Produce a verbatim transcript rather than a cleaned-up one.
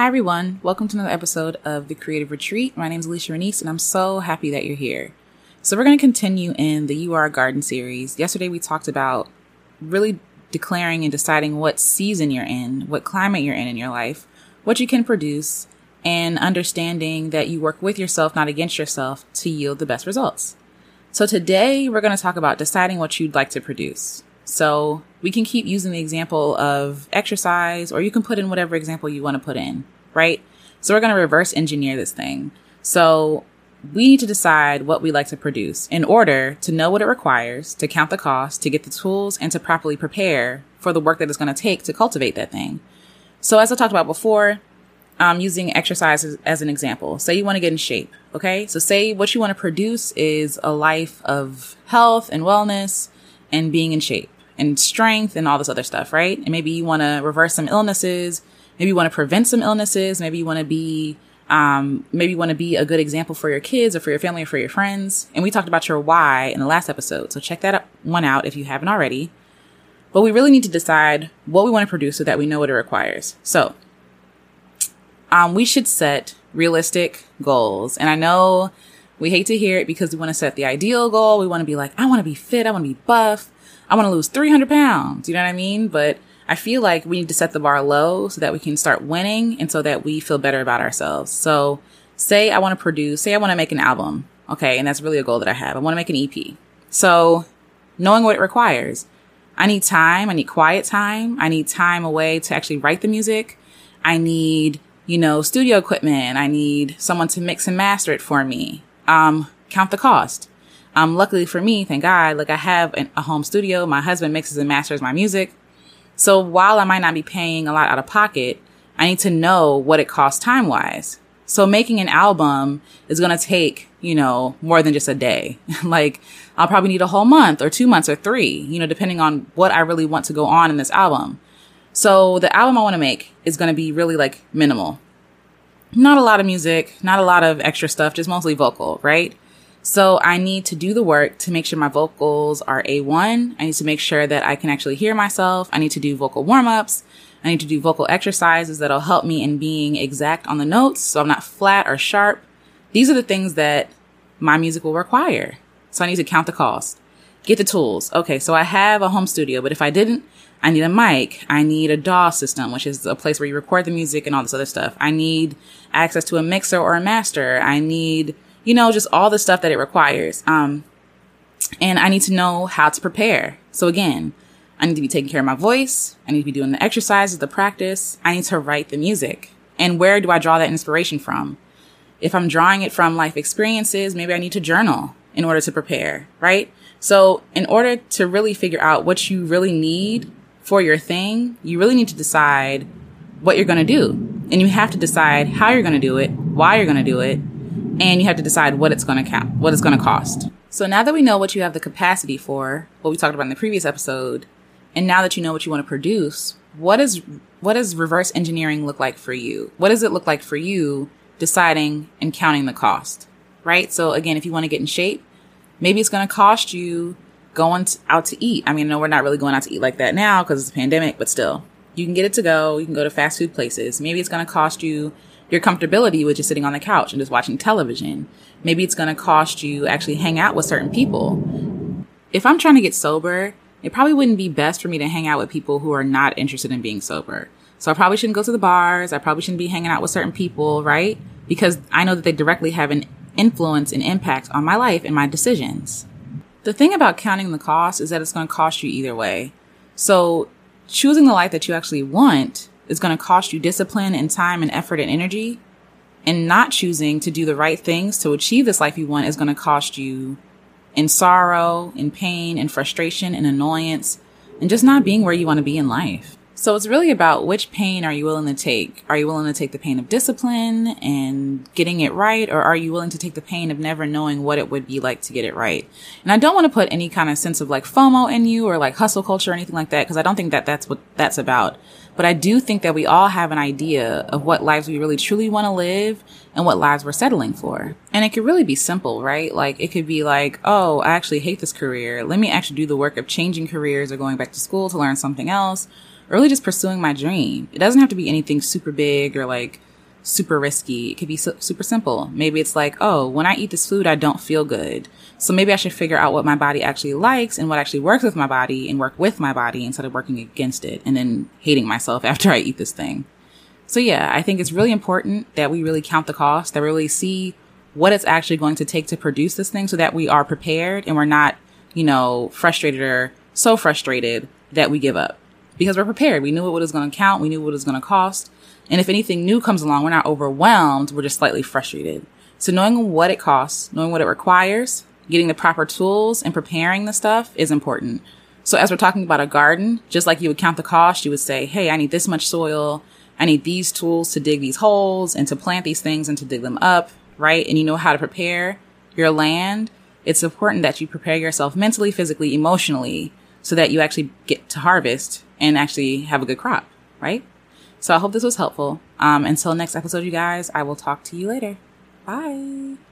Hi everyone, welcome to another episode of the Creative Retreat. My name is Alecia Renece and I'm so happy that you're here. So we're going to continue in the You Are a Garden series. Yesterday we talked about really declaring and deciding what season you're in, what climate you're in in your life, what you can produce, and understanding that you work with yourself, not against yourself, to yield the best results. So today we're going to talk about deciding what you'd like to produce. So we can keep using the example of exercise, or you can put in whatever example you want to put in, right? So we're going to reverse engineer this thing. So we need to decide what we like to produce in order to know what it requires, to count the cost, to get the tools, and to properly prepare for the work that it's going to take to cultivate that thing. So as I talked about before, um, using exercise as, as an example. Say you want to get in shape, okay? So say what you want to produce is a life of health and wellness and being in shape and strength and all this other stuff, right? And maybe you want to reverse some illnesses. Maybe you want to prevent some illnesses. Maybe you want to be, um, maybe you want to be a good example for your kids or for your family or for your friends. And we talked about your why in the last episode. So check that one out if you haven't already. But we really need to decide what we want to produce so that we know what it requires. So, um, we should set realistic goals. And I know we hate to hear it because we want to set the ideal goal. We want to be like, I want to be fit. I want to be buff. I want to lose three hundred pounds. You know what I mean? But I feel like we need to set the bar low so that we can start winning and so that we feel better about ourselves. So say I want to produce, say I want to make an album. Okay. And that's really a goal that I have. I want to make an E P. So knowing what it requires, I need time. I need quiet time. I need time away to actually write the music. I need, you know, studio equipment. I need someone to mix and master it for me. Um, count the cost. Um, luckily for me, thank God, like I have an, a home studio. My husband mixes and masters my music. So while I might not be paying a lot out of pocket, I need to know what it costs time wise. So making an album is going to take, you know, more than just a day. Like I'll probably need a whole month or two months or three, you know, depending on what I really want to go on in this album. So the album I want to make is going to be really like minimal. Not a lot of music, not a lot of extra stuff, just mostly vocal, right? So I need to do the work to make sure my vocals are A one. I need to make sure that I can actually hear myself. I need to do vocal warm-ups. I need to do vocal exercises that'll help me in being exact on the notes so I'm not flat or sharp. These are the things that my music will require. So I need to count the cost. Get the tools. Okay, so I have a home studio, but if I didn't, I need a mic. I need a D A W system, which is a place where you record the music and all this other stuff. I need access to a mixer or a master. I need... you know, just all the stuff that it requires. Um, and I need to know how to prepare. So again, I need to be taking care of my voice. I need to be doing the exercises, the practice. I need to write the music. And where do I draw that inspiration from? If I'm drawing it from life experiences, maybe I need to journal in order to prepare, right? So in order to really figure out what you really need for your thing, you really need to decide what you're going to do. And you have to decide how you're going to do it, why you're going to do it, and you have to decide what it's going to count, what it's going to cost. So now that we know what you have the capacity for, what we talked about in the previous episode, and now that you know what you want to produce, what is what does reverse engineering look like for you? What does it look like for you deciding and counting the cost, right? So again, if you want to get in shape, maybe it's going to cost you going out to eat. I mean, no, we're not really going out to eat like that now because it's a pandemic, but still, you can get it to go. You can go to fast food places. Maybe it's going to cost you your comfortability with just sitting on the couch and just watching television. Maybe it's going to cost you actually hang out with certain people. If I'm trying to get sober, it probably wouldn't be best for me to hang out with people who are not interested in being sober. So I probably shouldn't go to the bars. I probably shouldn't be hanging out with certain people, right? Because I know that they directly have an influence and impact on my life and my decisions. The thing about counting the cost is that it's going to cost you either way. So choosing the life that you actually want is going to cost you discipline and time and effort and energy, and not choosing to do the right things to achieve this life you want is going to cost you in sorrow, in pain, in frustration, in annoyance, and just not being where you want to be in life. So it's really about which pain are you willing to take? Are you willing to take the pain of discipline and getting it right? Or are you willing to take the pain of never knowing what it would be like to get it right? And I don't want to put any kind of sense of like FOMO in you or like hustle culture or anything like that, because I don't think that that's what that's about. But I do think that we all have an idea of what lives we really truly want to live and what lives we're settling for. And it could really be simple, right? Like it could be like, oh, I actually hate this career. Let me actually do the work of changing careers or going back to school to learn something else. Or really just pursuing my dream. It doesn't have to be anything super big or like super risky. It could be su- super simple. Maybe it's like, oh, when I eat this food, I don't feel good. So maybe I should figure out what my body actually likes and what actually works with my body and work with my body instead of working against it and then hating myself after I eat this thing. So yeah, I think it's really important that we really count the cost, that we really see what it's actually going to take to produce this thing so that we are prepared and we're not, you know, frustrated or so frustrated that we give up because we're prepared. We knew what it was going to count. We knew what it was going to cost. And if anything new comes along, we're not overwhelmed. We're just slightly frustrated. So knowing what it costs, knowing what it requires, getting the proper tools and preparing the stuff is important. So as we're talking about a garden, just like you would count the cost, you would say, hey, I need this much soil. I need these tools to dig these holes and to plant these things and to dig them up, right? And you know how to prepare your land. It's important that you prepare yourself mentally, physically, emotionally, so that you actually get to harvest and actually have a good crop, right? So I hope this was helpful. Um, until next episode, you guys, I will talk to you later. Bye.